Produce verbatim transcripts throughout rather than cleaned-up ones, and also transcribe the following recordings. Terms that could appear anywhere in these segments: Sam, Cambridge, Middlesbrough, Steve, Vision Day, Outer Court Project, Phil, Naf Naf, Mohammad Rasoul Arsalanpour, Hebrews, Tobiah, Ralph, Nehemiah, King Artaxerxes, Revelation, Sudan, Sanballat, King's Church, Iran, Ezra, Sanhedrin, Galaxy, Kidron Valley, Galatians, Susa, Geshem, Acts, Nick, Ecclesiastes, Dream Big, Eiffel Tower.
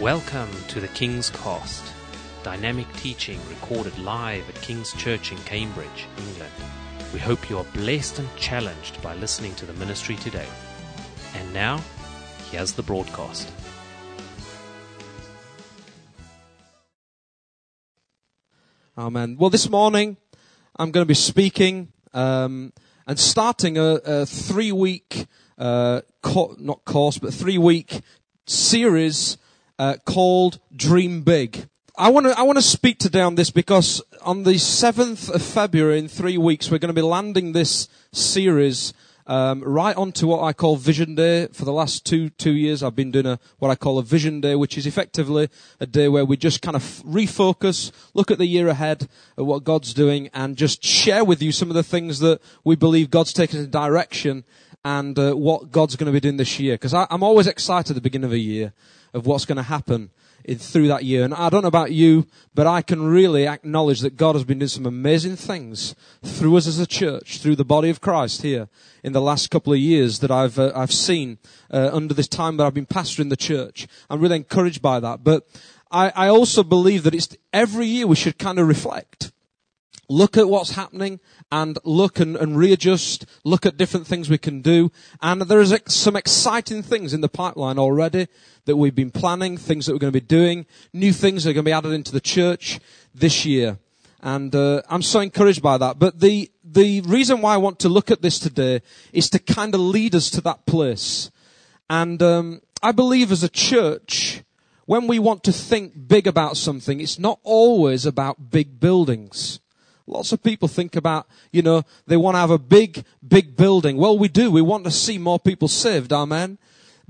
Welcome to the King's Cast, dynamic teaching recorded live at King's Church in Cambridge, England. We hope you are blessed and challenged by listening to the ministry today. And now, here's the broadcast. Amen. Well, this morning I'm going to be speaking um, and starting a, a three-week, uh, co- not course, but three-week series Uh, called Dream Big. I want to I want to speak today on this because on the seventh of February, in three weeks, we're going to be landing this series um, right onto what I call Vision Day. For the last two two years, I've been doing a, what I call a Vision Day, which is effectively a day where we just kind of refocus, look at the year ahead, at what God's doing, and just share with you some of the things that we believe God's taken in direction and uh, what God's going to be doing this year. Because I'm always excited at the beginning of a year of what's going to happen in, through that year. And I don't know about you, but I can really acknowledge that God has been doing some amazing things through us as a church, through the body of Christ here in the last couple of years that I've uh, I've seen uh, under this time that I've been pastoring the church. I'm really encouraged by that. But I, I also believe that it's every year we should kind of reflect. Look at what's happening and look and, and readjust, look at different things we can do. And there is ex- some exciting things in the pipeline already that we've been planning, things that we're going to be doing, new things that are going to be added into the church this year. And uh, I'm so encouraged by that. But the the reason why I want to look at this today is to kind of lead us to that place. And um, I believe as a church, when we want to think big about something, it's not always about big buildings. Lots of people think about, you know, they want to have a big, big building. Well, we do. We want to see more people saved. Amen.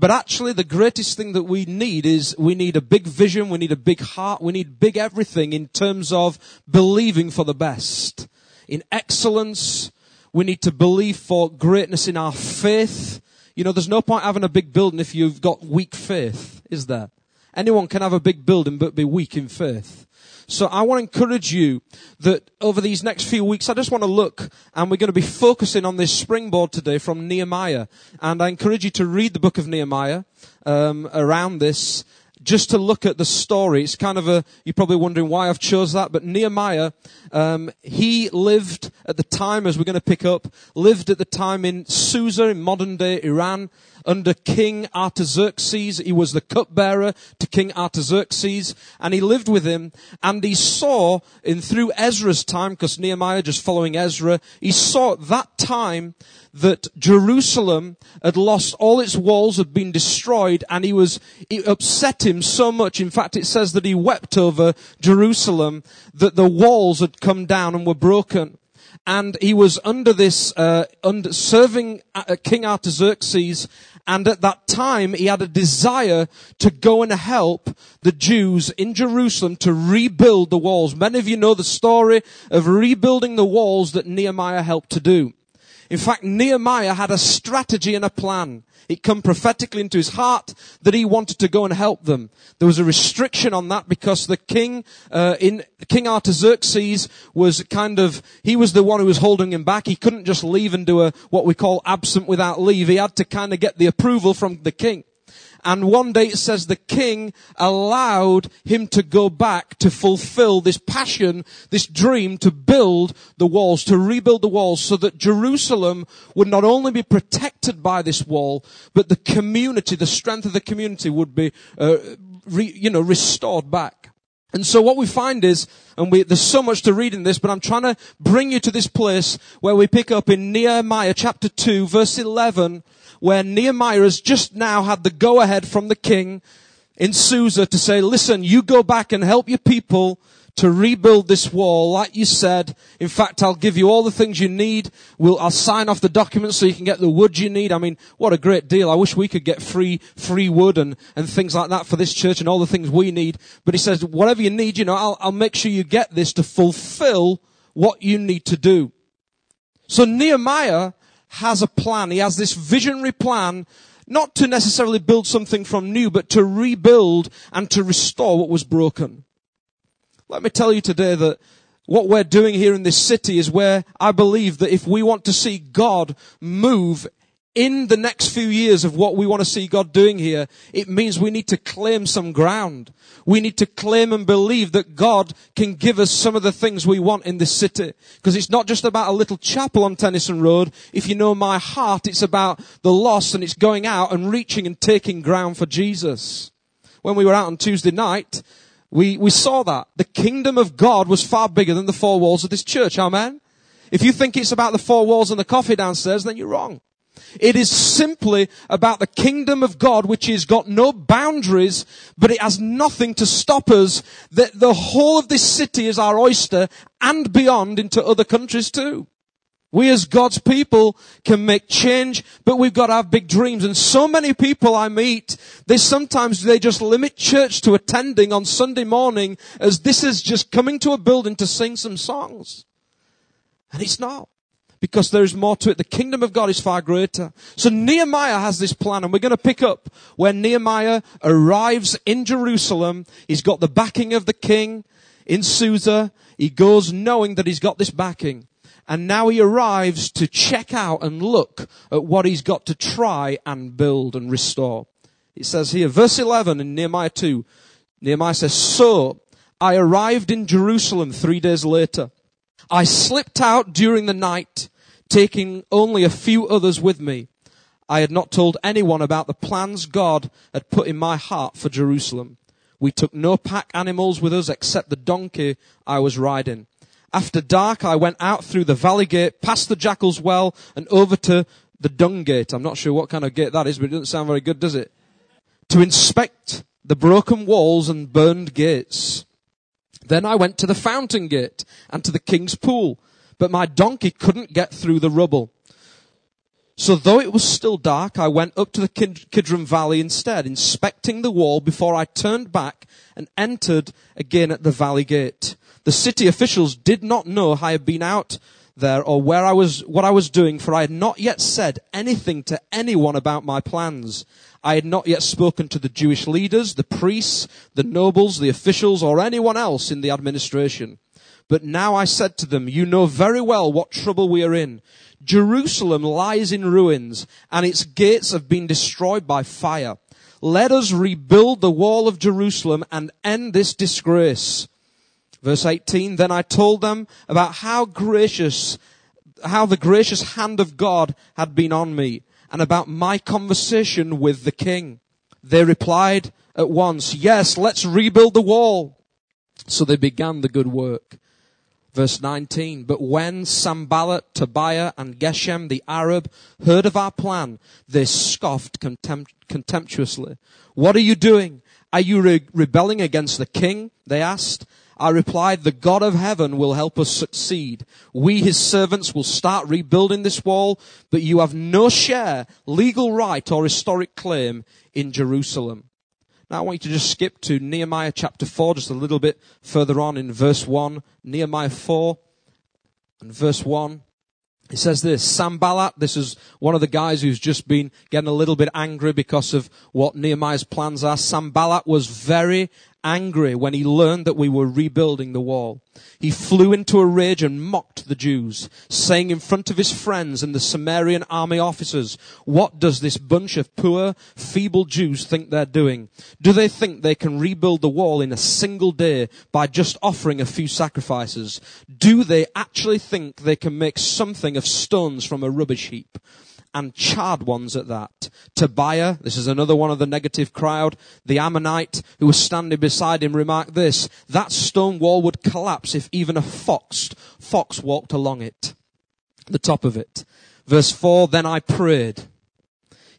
But actually, the greatest thing that we need is we need a big vision. We need a big heart. We need big everything in terms of believing for the best. In excellence, we need to believe for greatness in our faith. You know, there's no point having a big building if you've got weak faith, is there? Anyone can have a big building but be weak in faith. So I want to encourage you that over these next few weeks, I just want to look, and we're going to be focusing on this springboard today from Nehemiah. And I encourage you to read the book of Nehemiah um, around this, just to look at the story. It's kind of a, you're probably wondering why I've chose that, but Nehemiah, um, he lived at the time, as we're going to pick up, lived at the time in Susa in modern-day Iran, under King Artaxerxes. He was the cupbearer to King Artaxerxes, and he lived with him, and he saw, in through Ezra's time, because Nehemiah just following Ezra, he saw at that time that Jerusalem had lost, all its walls had been destroyed, and he was, it upset him so much. In fact, it says that he wept over Jerusalem, that the walls had come down and were broken. And he was under this, uh, under serving King Artaxerxes, and at that time he had a desire to go and help the Jews in Jerusalem to rebuild the walls. Many of you know the story of rebuilding the walls that Nehemiah helped to do. In fact, Nehemiah had a strategy and a plan. It come prophetically into his heart that he wanted to go and help them. There was a restriction on that because the king, uh, in King Artaxerxes was kind of, he was the one who was holding him back. He couldn't just leave and do a, what we call absent without leave. He had to kind of get the approval from the king. And one day it says the king allowed him to go back to fulfill this passion, this dream to build the walls, to rebuild the walls so that Jerusalem would not only be protected by this wall, but the community, the strength of the community would be, uh, re, you know, restored back. And so what we find is, and we, there's so much to read in this, but I'm trying to bring you to this place where we pick up in Nehemiah chapter two, verse eleven, where Nehemiah has just now had the go-ahead from the king in Susa to say, listen, you go back and help your people to rebuild this wall, like you said. In fact, I'll give you all the things you need. We'll, I'll sign off the documents so you can get the wood you need. I mean, what a great deal. I wish we could get free, free wood and, and things like that for this church and all the things we need. But he says, whatever you need, you know, I'll, I'll make sure you get this to fulfill what you need to do. So Nehemiah has a plan. He has this visionary plan, not to necessarily build something from new, but to rebuild and to restore what was broken. Let me tell you today that what we're doing here in this city is where I believe that if we want to see God move in the next few years of what we want to see God doing here, it means we need to claim some ground. We need to claim and believe that God can give us some of the things we want in this city. Because it's not just about a little chapel on Tennyson Road. If you know my heart, it's about the lost, and it's going out and reaching and taking ground for Jesus. When we were out on Tuesday night, we, we saw that. The kingdom of God was far bigger than the four walls of this church. Amen? If you think it's about the four walls and the coffee downstairs, then you're wrong. It is simply about the kingdom of God, which has got no boundaries, but it has nothing to stop us. The, the whole of this city is our oyster, and beyond into other countries too. We as God's people can make change, but we've got to have big dreams. And so many people I meet, they sometimes, they just limit church to attending on Sunday morning as this is just coming to a building to sing some songs. And it's not. Because there is more to it. The kingdom of God is far greater. So Nehemiah has this plan, and we're going to pick up where Nehemiah arrives in Jerusalem. He's got the backing of the king in Susa. He goes knowing that he's got this backing. And now he arrives to check out and look at what he's got to try and build and restore. It says here, verse eleven in Nehemiah two, Nehemiah says, "So I arrived in Jerusalem three days later. I slipped out during the night, taking only a few others with me. I had not told anyone about the plans God had put in my heart for Jerusalem. We took no pack animals with us except the donkey I was riding. After dark, I went out through the valley gate, past the Jackal's Well, and over to the Dung Gate." I'm not sure what kind of gate that is, but it doesn't sound very good, does it? "To inspect the broken walls and burned gates. Then I went to the fountain gate and to the king's pool, but my donkey couldn't get through the rubble. So though it was still dark, I went up to the Kidron Valley instead, inspecting the wall before I turned back and entered again at the valley gate. The city officials did not know I had been out there or where I was, what I was doing, for I had not yet said anything to anyone about my plans. I had not yet spoken to the Jewish leaders, the priests, the nobles, the officials, or anyone else in the administration. But now I said to them, 'You know very well what trouble we are in. Jerusalem lies in ruins, and its gates have been destroyed by fire. Let us rebuild the wall of Jerusalem and end this disgrace.'" Verse eighteen, "Then I told them about how gracious, how the gracious hand of God had been on me, and about my conversation with the king. They replied at once, 'Yes, let's rebuild the wall.' So they began the good work." Verse nineteen, "But when Sanballat, Tobiah, and Geshem the Arab heard of our plan, they scoffed contempt- contemptuously. 'What are you doing? Are you re- rebelling against the king?' they asked. I replied, 'The God of heaven will help us succeed. We, his servants, will start rebuilding this wall, but you have no share, legal right, or historic claim in Jerusalem.'" Now I want you to just skip to Nehemiah chapter four, just a little bit further on in verse one. Nehemiah four and verse one. It says this, Sanballat, this is one of the guys who's just been getting a little bit angry because of what Nehemiah's plans are. Sanballat was very angry when he learned that we were rebuilding the wall. He flew into a rage and mocked the Jews, saying in front of his friends and the Samaritan army officers, "What does this bunch of poor, feeble Jews think they're doing? Do they think they can rebuild the wall in a single day by just offering a few sacrifices? Do they actually think they can make something of stones from a rubbish heap? And charred ones at that." Tobiah, this is another one of the negative crowd, the Ammonite who was standing beside him, remarked this, "That stone wall would collapse if even a fox, fox walked along it, the top of it." Verse four, "Then I prayed,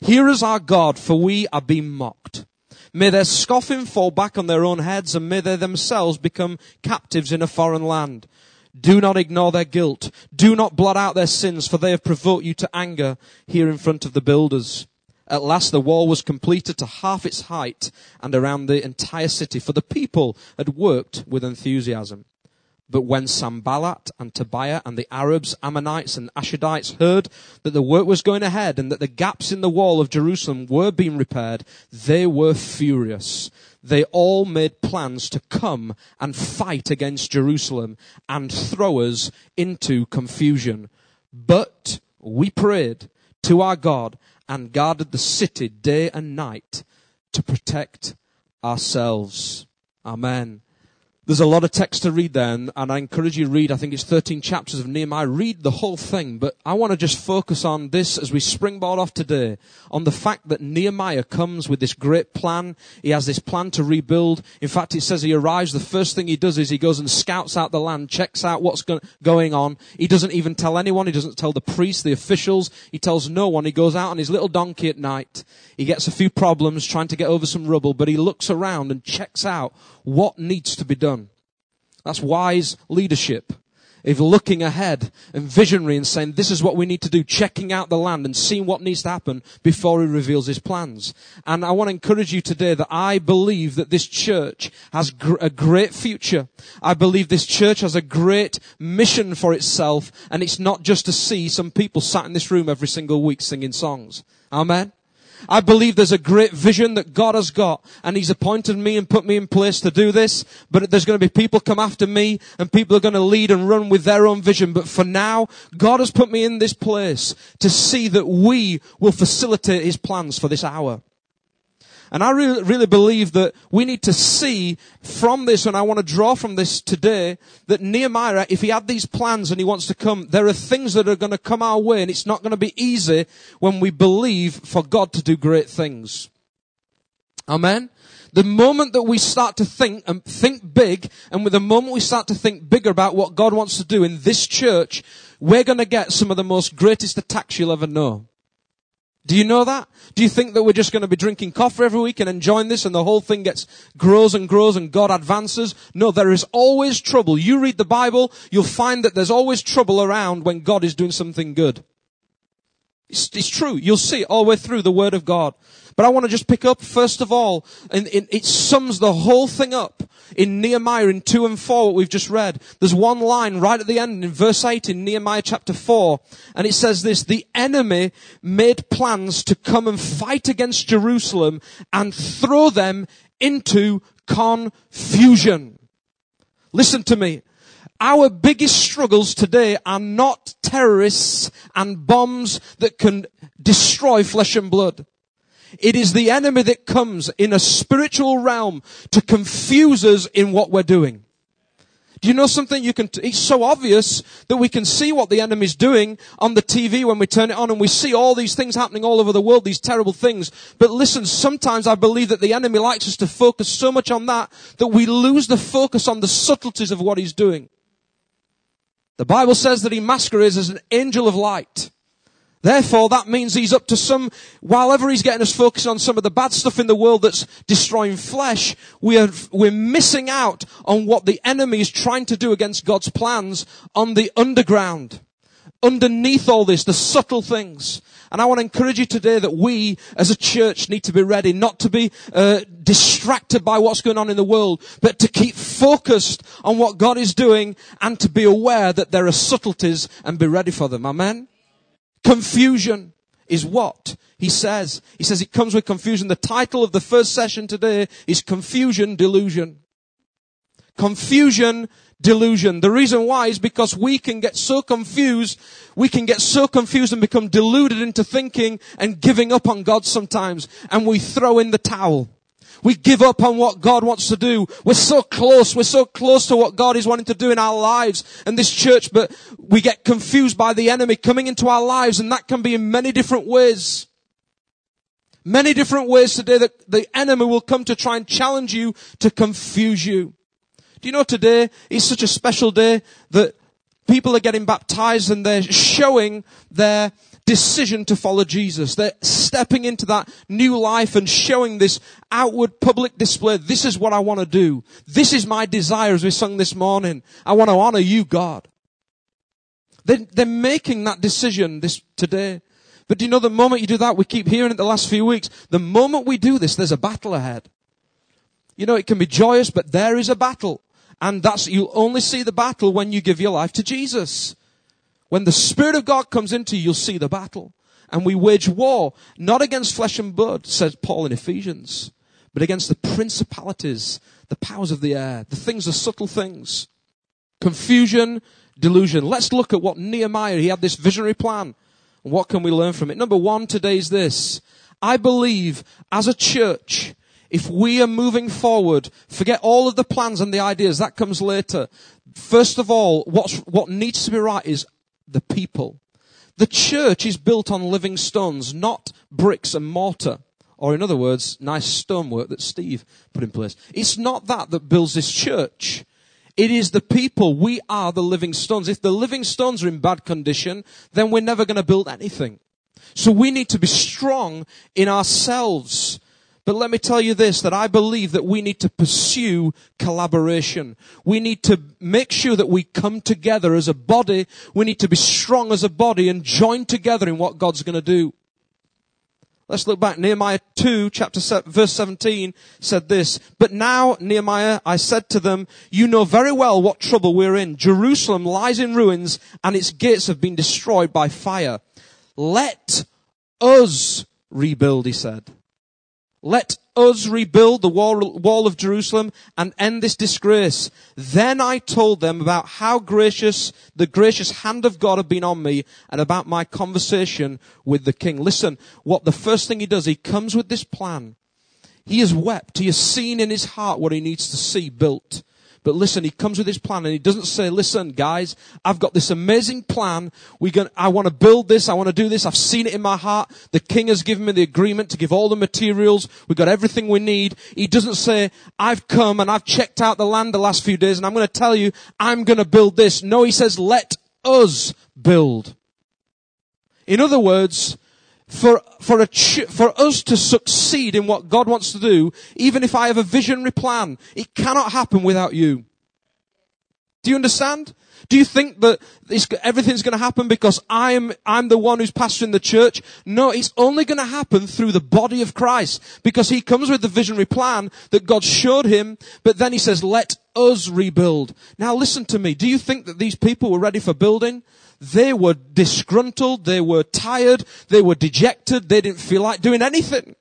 'Here is our God, for we are being mocked. May their scoffing fall back on their own heads, and may they themselves become captives in a foreign land. Do not ignore their guilt. Do not blot out their sins, for they have provoked you to anger here in front of the builders.' At last the wall was completed to half its height and around the entire city, for the people had worked with enthusiasm. But when Sanballat and Tobiah and the Arabs, Ammonites and Ashdodites heard that the work was going ahead and that the gaps in the wall of Jerusalem were being repaired, they were furious. They all made plans to come and fight against Jerusalem and throw us into confusion. But we prayed to our God, and guarded the city day and night to protect ourselves. Amen. There's a lot of text to read there, and, and I encourage you to read, I think it's thirteen chapters of Nehemiah. Read the whole thing, but I want to just focus on this as we springboard off today, on the fact that Nehemiah comes with this great plan. He has this plan to rebuild. In fact, it says he arrives, the first thing he does is he goes and scouts out the land, checks out what's go- going on. He doesn't even tell anyone. He doesn't tell the priests, the officials. He tells no one. He goes out on his little donkey at night. He gets a few problems trying to get over some rubble, but he looks around and checks out what needs to be done. That's wise leadership. If looking ahead and visionary and saying, this is what we need to do, checking out the land and seeing what needs to happen before he reveals his plans. And I want to encourage you today that I believe that this church has gr- a great future. I believe this church has a great mission for itself. And it's not just to see some people sat in this room every single week singing songs. Amen. I believe there's a great vision that God has got, and he's appointed me and put me in place to do this, but there's going to be people come after me, and people are going to lead and run with their own vision. But for now, God has put me in this place to see that we will facilitate his plans for this hour. And I really, really believe that we need to see from this, and I want to draw from this today, that Nehemiah, if he had these plans and he wants to come, there are things that are going to come our way, and it's not going to be easy when we believe for God to do great things. Amen? The moment that we start to think and think big, and with the moment we start to think bigger about what God wants to do in this church, we're going to get some of the most greatest attacks you'll ever know. Do you know that? Do you think that we're just going to be drinking coffee every week and enjoying this and the whole thing gets grows and grows and God advances? No, there is always trouble. You read the Bible, you'll find that there's always trouble around when God is doing something good. It's, it's true. You'll see it all the way through the Word of God. But I want to just pick up, first of all, and, and it sums the whole thing up in Nehemiah in two and four, what we've just read. There's one line right at the end in verse eight in Nehemiah chapter four, and it says this: the enemy made plans to come and fight against Jerusalem and throw them into confusion. Listen to me. Our biggest struggles today are not terrorists and bombs that can destroy flesh and blood. It is the enemy that comes in a spiritual realm to confuse us in what we're doing. Do you know something? You can, t- it's so obvious that we can see what the enemy's doing on the T V when we turn it on, and we see all these things happening all over the world, these terrible things. But listen, sometimes I believe that the enemy likes us to focus so much on that that we lose the focus on the subtleties of what he's doing. The Bible says that he masquerades as an angel of light. Therefore, that means he's up to some, while ever he's getting us focused on some of the bad stuff in the world that's destroying flesh, we're, we're missing out on what the enemy is trying to do against God's plans on the underground. Underneath all this, the subtle things. And I want to encourage you today that we, as a church, need to be ready not to be uh, distracted by what's going on in the world, but to keep focused on what God is doing and to be aware that there are subtleties and be ready for them. Amen? Confusion is what he says. He says it comes with confusion. The title of the first session today is Confusion Delusion. Confusion Delusion. The reason why is because we can get so confused, we can get so confused and become deluded into thinking and giving up on God sometimes, and we throw in the towel. We give up on what God wants to do. We're so close. We're so close to what God is wanting to do in our lives and this church, but we get confused by the enemy coming into our lives, and that can be in many different ways. Many different ways today that the enemy will come to try and challenge you, to confuse you. Do you know today is such a special day that people are getting baptized and they're showing their decision to follow Jesus. They're stepping into that new life and showing this outward public display. This is what I want to do. This is my desire, as we sung this morning. I want to honor you, God. They're, they're making that decision this today. But do you know, the moment you do that, we keep hearing it the last few weeks, the moment we do this, there's a battle ahead. You know, it can be joyous, but there is a battle. And that's, you'll only see the battle when you give your life to Jesus. When the Spirit of God comes into you, you'll see the battle. And we wage war, not against flesh and blood, says Paul in Ephesians, but against the principalities, the powers of the air, the things, the subtle things. Confusion, delusion. Let's look at what Nehemiah, he had this visionary plan. What can we learn from it? Number one today is this. I believe as a church, if we are moving forward, forget all of the plans and the ideas, that comes later. First of all, what's, what needs to be right is the people. The church is built on living stones, not bricks and mortar. Or in other words, nice stonework that Steve put in place. It's not that that builds this church. It is the people. We are the living stones. If the living stones are in bad condition, then we're never going to build anything. So we need to be strong in ourselves. But let me tell you this, that I believe that we need to pursue collaboration. We need to make sure that we come together as a body. We need to be strong as a body and join together in what God's going to do. Let's look back. Nehemiah two, chapter seven, verse seventeen said this. But now, Nehemiah, I said to them, you know very well what trouble we're in. Jerusalem lies in ruins and its gates have been destroyed by fire. Let us rebuild, he said. Let us rebuild the wall, wall of Jerusalem and end this disgrace. Then I told them about how gracious, the gracious hand of God had been on me and about my conversation with the king. Listen, what the first thing he does, he comes with this plan. He has wept. He has seen in his heart what he needs to see built. But listen, he comes with his plan and he doesn't say, listen, guys, I've got this amazing plan. We're going, I want to build this. I want to do this. I've seen it in my heart. The king has given me the agreement to give all the materials. We've got everything we need. He doesn't say, I've come and I've checked out the land the last few days and I'm going to tell you, I'm going to build this. No, he says, let us build. In other words, For, for a, for us to succeed in what God wants to do, even if I have a visionary plan, it cannot happen without you. Do you understand? Do you think that it's, everything's going to happen because I'm, I'm the one who's pastoring the church? No, it's only going to happen through the body of Christ because he comes with the visionary plan that God showed him, but then he says, let us rebuild. Now listen to me. Do you think that these people were ready for building? They were disgruntled, they were tired, they were dejected, they didn't feel like doing anything.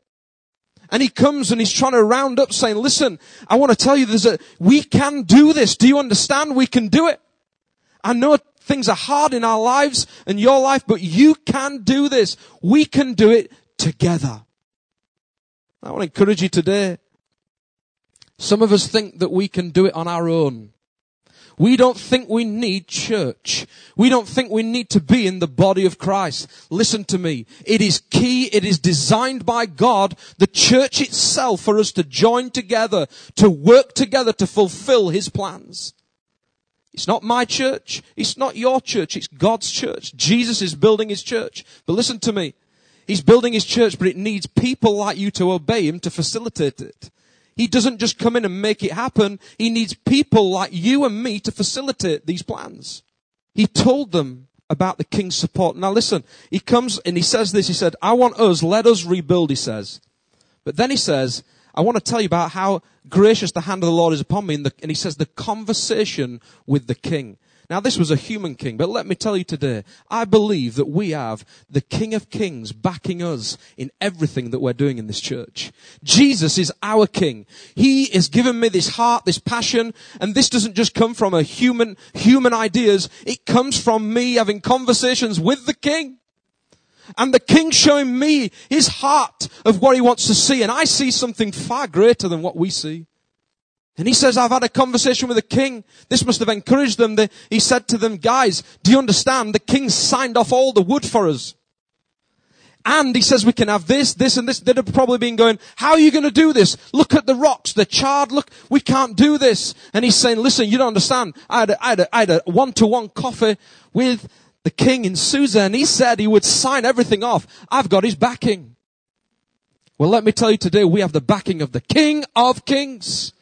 And he comes and he's trying to round up saying, listen, I want to tell you there's a, we can do this. Do you understand? We can do it. I know things are hard in our lives and your life, but you can do this. We can do it together. I want to encourage you today. Some of us think that we can do it on our own. We don't think we need church. We don't think we need to be in the body of Christ. Listen to me. It is key. It is designed by God, the church itself, for us to join together, to work together, to fulfill his plans. It's not my church. It's not your church. It's God's church. Jesus is building his church. But listen to me. He's building his church, but it needs people like you to obey him to facilitate it. He doesn't just come in and make it happen. He needs people like you and me to facilitate these plans. He told them about the king's support. Now listen, he comes and he says this. He said, I want us, let us rebuild, he says. But then he says, I want to tell you about how gracious the hand of the Lord is upon me. And, the, and he says, the conversation with the king. Now this was a human king, but let me tell you today, I believe that we have the King of Kings backing us in everything that we're doing in this church. Jesus is our King. He has given me this heart, this passion, and this doesn't just come from a human, human ideas. It comes from me having conversations with the King. And the King showing me his heart of what he wants to see, and I see something far greater than what we see. And he says, I've had a conversation with the king. This must have encouraged them. They, he said to them, guys, do you understand? The king signed off all the wood for us. And he says, we can have this, this, and this. They'd have probably been going, how are you going to do this? Look at the rocks. They're charred. Look, we can't do this. And he's saying, listen, you don't understand. I had a, I had a, I had a one-to-one coffee with the king in Susa, and he said he would sign everything off. I've got his backing. Well, let me tell you today, we have the backing of the King of Kings.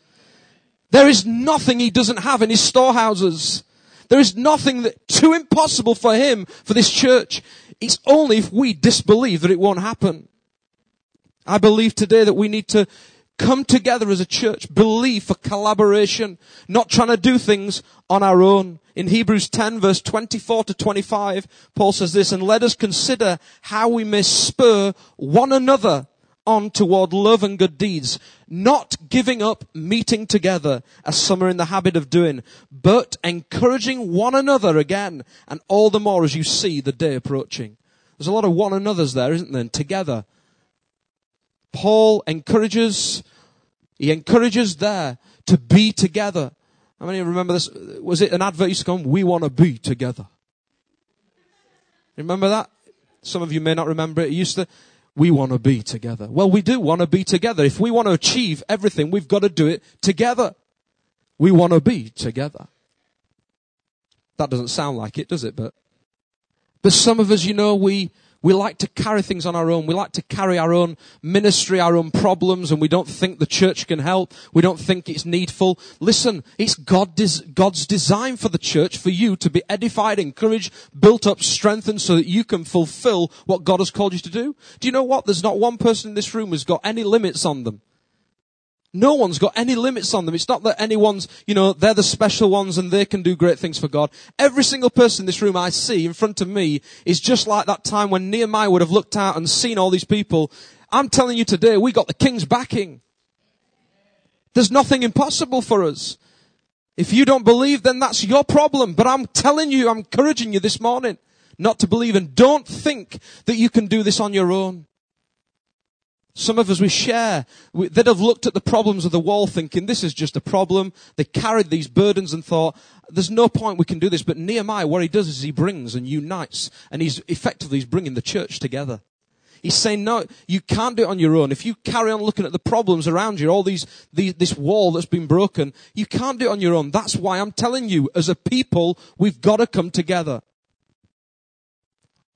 There is nothing he doesn't have in his storehouses. There is nothing that, too impossible for him, for this church. It's only if we disbelieve that it won't happen. I believe today that we need to come together as a church, believe for collaboration, not trying to do things on our own. In Hebrews ten, verse twenty-four to twenty-five, Paul says this, and let us consider how we may spur one another on toward love and good deeds, not giving up meeting together as some are in the habit of doing, but encouraging one another again, and all the more as you see the day approaching. There's a lot of one another's there, isn't there? And together. Paul encourages, he encourages there to be together. How many of you remember this? Was it an advert used to come, "We want to be together"? Remember that? Some of you may not remember it. It used to, "We want to be together." Well, we do want to be together. If we want to achieve everything, we've got to do it together. We want to be together. That doesn't sound like it, does it? But, but some of us, you know, we... We like to carry things on our own. We like to carry our own ministry, our own problems, and we don't think the church can help. We don't think it's needful. Listen, it's God des- God's design for the church, for you to be edified, encouraged, built up, strengthened, so that you can fulfill what God has called you to do. Do you know what? There's not one person in this room who's got any limits on them. No one's got any limits on them. It's not that anyone's, you know, they're the special ones and they can do great things for God. Every single person in this room I see in front of me is just like that time when Nehemiah would have looked out and seen all these people. I'm telling you today, we got the king's backing. There's nothing impossible for us. If you don't believe, then that's your problem. But I'm telling you, I'm encouraging you this morning not to believe, and don't think that you can do this on your own. Some of us, we share, we, they'd have looked at the problems of the wall thinking, this is just a problem. They carried these burdens and thought, there's no point we can do this. But Nehemiah, what he does is he brings and unites, and he's effectively he's bringing the church together. He's saying, no, you can't do it on your own. If you carry on looking at the problems around you, all these, these this wall that's been broken, you can't do it on your own. That's why I'm telling you, as a people, we've got to come together.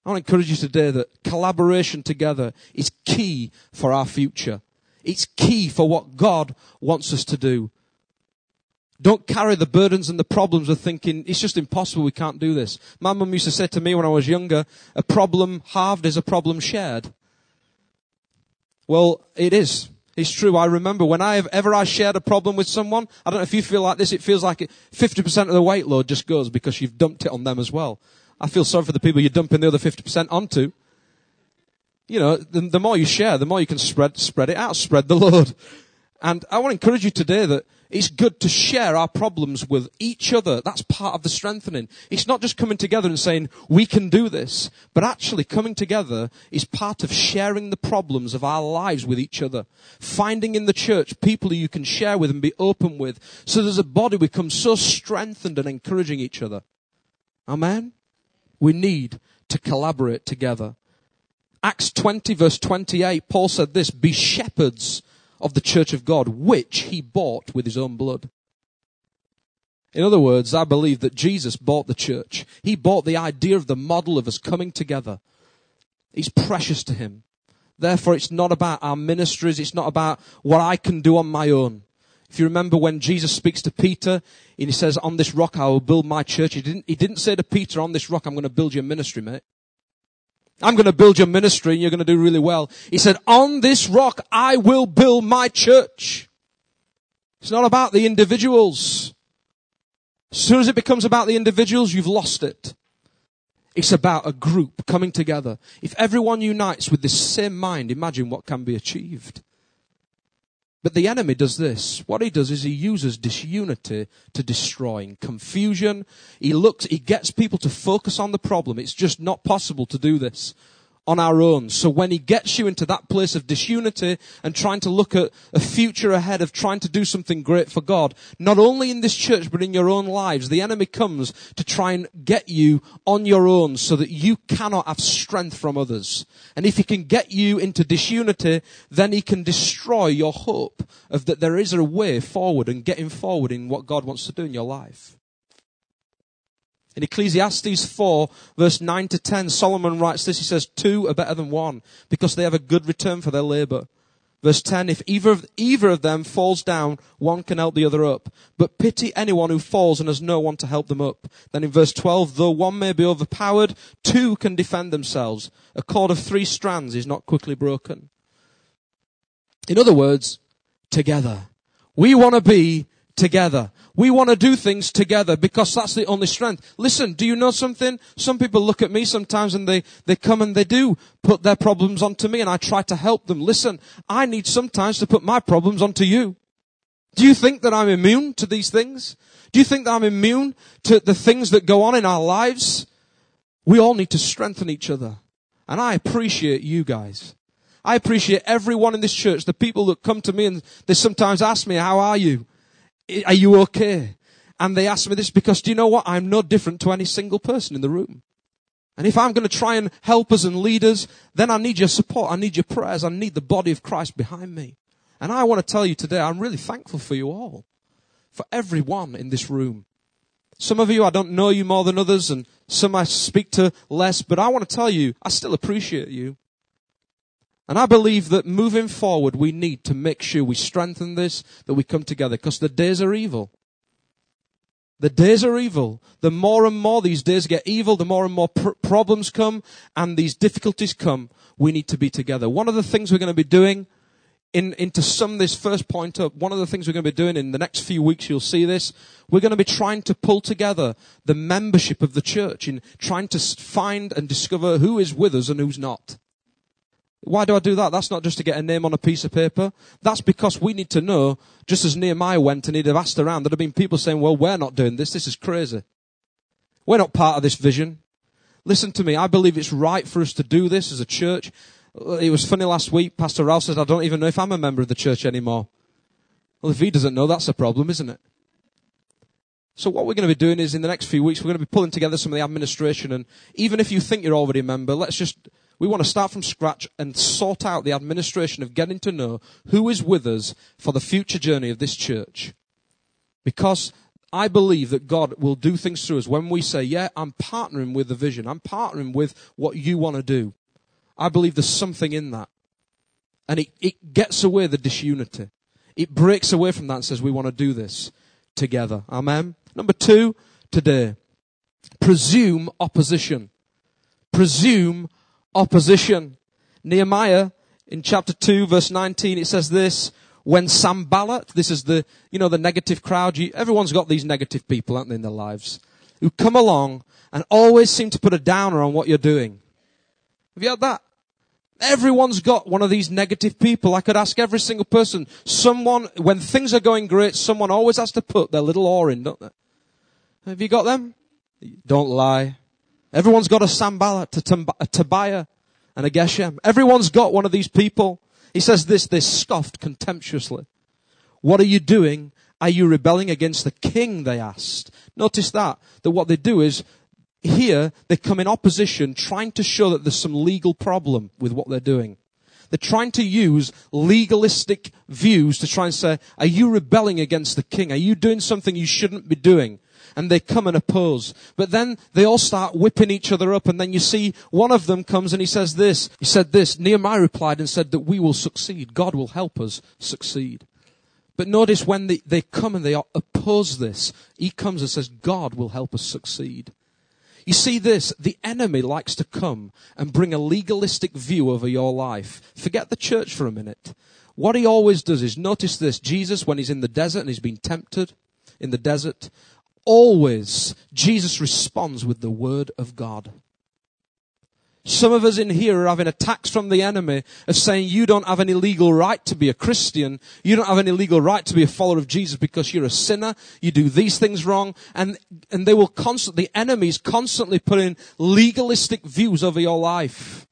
I want to encourage you today that collaboration together is key for our future. It's key for what God wants us to do. Don't carry the burdens and the problems of thinking, it's just impossible, we can't do this. My mum used to say to me when I was younger, a problem halved is a problem shared. Well, it is. It's true. I remember whenever I shared a problem with someone, I don't know if you feel like this, it feels like fifty percent of the weight load just goes because you've dumped it on them as well. I feel sorry for the people you're dumping the other fifty percent onto. You know, the, the more you share, the more you can spread spread it out, spread the load. And I want to encourage you today that it's good to share our problems with each other. That's part of the strengthening. It's not just coming together and saying, we can do this. But actually coming together is part of sharing the problems of our lives with each other. Finding in the church people you can share with and be open with. So as a body we become so strengthened and encouraging each other. Amen? We need to collaborate together. Acts twenty, verse twenty-eight, Paul said this, "Be shepherds of the church of God, which he bought with his own blood." In other words, I believe that Jesus bought the church. He bought the idea of the model of us coming together. It's precious to him. Therefore, it's not about our ministries. It's not about what I can do on my own. If you remember when Jesus speaks to Peter and he says, on this rock I will build my church. He didn't, he didn't say to Peter, on this rock I'm going to build your ministry, mate. I'm going to build your ministry and you're going to do really well. He said, on this rock I will build my church. It's not about the individuals. As soon as it becomes about the individuals, you've lost it. It's about a group coming together. If everyone unites with the same mind, imagine what can be achieved. But the enemy does this. What he does is he uses disunity to destroy, confusion. He looks, he gets people to focus on the problem. It's just not possible to do this on our own. So when he gets you into that place of disunity and trying to look at a future ahead of trying to do something great for God, not only in this church, but in your own lives, the enemy comes to try and get you on your own so that you cannot have strength from others. And if he can get you into disunity, then he can destroy your hope of that there is a way forward and getting forward in what God wants to do in your life. In Ecclesiastes four, verse nine to ten, Solomon writes this. He says, two are better than one, because they have a good return for their labor. Verse ten, if either of, either of them falls down, one can help the other up. But pity anyone who falls and has no one to help them up. Then in verse twelve, though one may be overpowered, two can defend themselves. A cord of three strands is not quickly broken. In other words, together. We want to be together. We want to do things together because that's the only strength. Listen, do you know something? Some people look at me sometimes and they, they come and they do put their problems onto me and I try to help them. Listen, I need sometimes to put my problems onto you. Do you think that I'm immune to these things? Do you think that I'm immune to the things that go on in our lives? We all need to strengthen each other. And I appreciate you guys. I appreciate everyone in this church, the people that come to me and they sometimes ask me, how are you? Are you okay? And they ask me this because, do you know what? I'm no different to any single person in the room. And if I'm going to try and help us and lead us, then I need your support. I need your prayers. I need the body of Christ behind me. And I want to tell you today, I'm really thankful for you all, for everyone in this room. Some of you, I don't know you more than others, and some I speak to less, but I want to tell you, I still appreciate you. And I believe that moving forward, we need to make sure we strengthen this, that we come together, because the days are evil. The days are evil. The more and more these days get evil, the more and more pr- problems come, and these difficulties come. We need to be together. One of the things we're going to be doing, in, in to sum this first point up, one of the things we're going to be doing in the next few weeks, you'll see this, we're going to be trying to pull together the membership of the church in trying to find and discover who is with us and who's not. Why do I do that? That's not just to get a name on a piece of paper. That's because we need to know, just as Nehemiah went and he'd have asked around, there'd have been people saying, well, we're not doing this. This is crazy. We're not part of this vision. Listen to me. I believe it's right for us to do this as a church. It was funny last week. Pastor Ralph says, I don't even know if I'm a member of the church anymore. Well, if he doesn't know, that's a problem, isn't it? So what we're going to be doing is in the next few weeks, we're going to be pulling together some of the administration. And even if you think you're already a member, let's just... we want to start from scratch and sort out the administration of getting to know who is with us for the future journey of this church. Because I believe that God will do things through us when we say, yeah, I'm partnering with the vision. I'm partnering with what you want to do. I believe there's something in that. And it, it gets away the disunity. It breaks away from that and says, we want to do this together. Amen. Number two today, presume opposition. Presume opposition. Opposition. Nehemiah, in chapter two, verse nineteen, it says this, when Sanballat, this is the, you know, the negative crowd, you, everyone's got these negative people, aren't they, in their lives, who come along and always seem to put a downer on what you're doing. Have you heard that? Everyone's got one of these negative people. I could ask every single person, someone, when things are going great, someone always has to put their little oar in, don't they? Have you got them? Don't lie. Everyone's got a Sanballat, a Tobiah, and a Geshem. Everyone's got one of these people. He says this, they scoffed contemptuously. What are you doing? Are you rebelling against the king, they asked. Notice that, that what they do is, here, they come in opposition, trying to show that there's some legal problem with what they're doing. They're trying to use legalistic views to try and say, are you rebelling against the king? Are you doing something you shouldn't be doing? And they come and oppose. But then they all start whipping each other up. And then you see one of them comes and he says this. He said this. Nehemiah replied and said that we will succeed. God will help us succeed. But notice when they, they come and they oppose this, he comes and says, God will help us succeed. You see this, the enemy likes to come and bring a legalistic view over your life. Forget the church for a minute. What he always does is, notice this, Jesus, when he's in the desert and he's been tempted in the desert, always, Jesus responds with the word of God. Some of us in here are having attacks from the enemy of saying you don't have any legal right to be a Christian. You don't have any legal right to be a follower of Jesus because you're a sinner. You do these things wrong. And, and they will constantly, the enemy's constantly putting legalistic views over your life.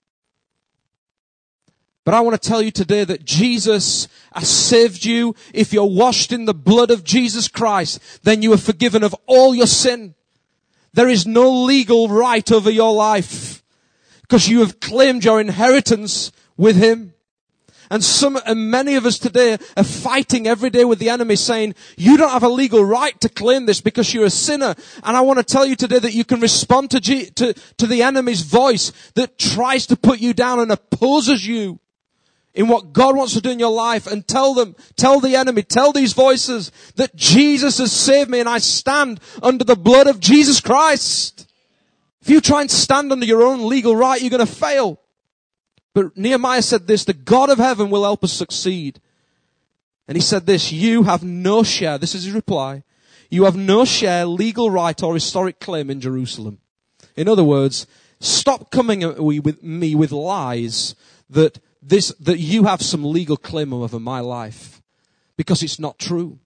But I want to tell you today that Jesus has saved you. If you're washed in the blood of Jesus Christ, then you are forgiven of all your sin. There is no legal right over your life because you have claimed your inheritance with him. And some, and many of us today are fighting every day with the enemy saying, you don't have a legal right to claim this because you're a sinner. And I want to tell you today that you can respond to, G, to, to the enemy's voice that tries to put you down and opposes you in what God wants to do in your life, and tell them, tell the enemy, tell these voices that Jesus has saved me and I stand under the blood of Jesus Christ. If you try and stand under your own legal right, you're going to fail. But Nehemiah said this, the God of heaven will help us succeed. And he said this, you have no share, this is his reply, you have no share, legal right or historic claim in Jerusalem. In other words, stop coming at me with, me with lies that This, that you have some legal claim over my life because it's not true.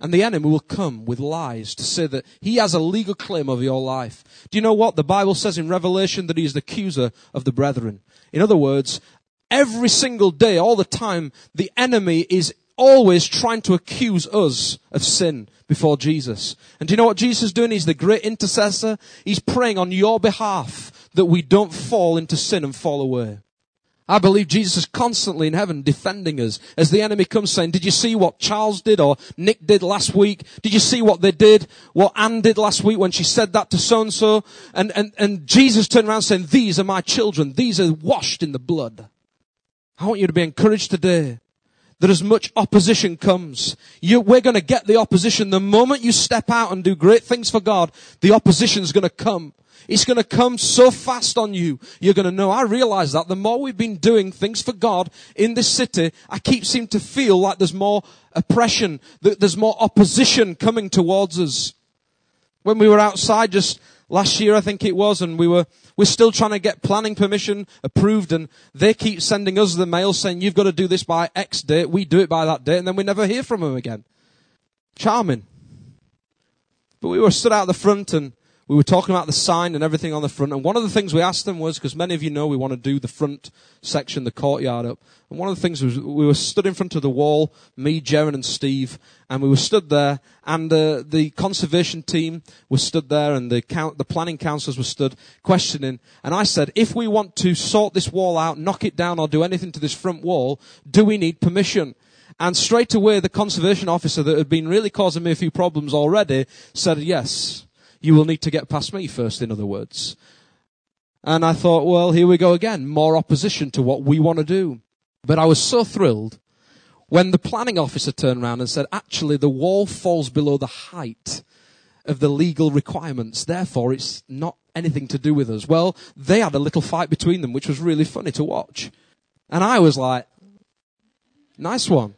And the enemy will come with lies to say that he has a legal claim over your life. Do you know what? The Bible says in Revelation that he is the accuser of the brethren. In other words, every single day, all the time, the enemy is always trying to accuse us of sin before Jesus. And do you know what Jesus is doing? He's the great intercessor. He's praying on your behalf that we don't fall into sin and fall away. I believe Jesus is constantly in heaven defending us as the enemy comes saying, did you see what Charles did or Nick did last week? Did you see what they did, what Anne did last week when she said that to so-and-so? And, and, and Jesus turned around saying, these are my children. These are washed in the blood. I want you to be encouraged today that as much opposition comes, you, we're going to get the opposition. The moment you step out and do great things for God, the opposition is going to come. It's going to come so fast on you. You're going to know, I realize that the more we've been doing things for God in this city, I keep seem to feel like there's more oppression, that there's more opposition coming towards us. When we were outside just last year, I think it was, and we were, we're still trying to get planning permission approved, and they keep sending us the mail saying, you've got to do this by X date, we do it by that date, and then we never hear from them again. Charming. But we were stood out the front, and we were talking about the sign and everything on the front. And one of the things we asked them was, because many of you know we want to do the front section, the courtyard up. And one of the things was we were stood in front of the wall, me, Jaron and Steve. And we were stood there. And uh, the conservation team was stood there. And the, count, the planning councillors were stood questioning. And I said, if we want to sort this wall out, knock it down or do anything to this front wall, do we need permission? And straight away, the conservation officer that had been really causing me a few problems already said yes. You will need to get past me first, in other words. And I thought, well, here we go again, more opposition to what we want to do. But I was so thrilled when the planning officer turned around and said, actually, the wall falls below the height of the legal requirements. Therefore, it's not anything to do with us. Well, they had a little fight between them, which was really funny to watch. And I was like, nice one.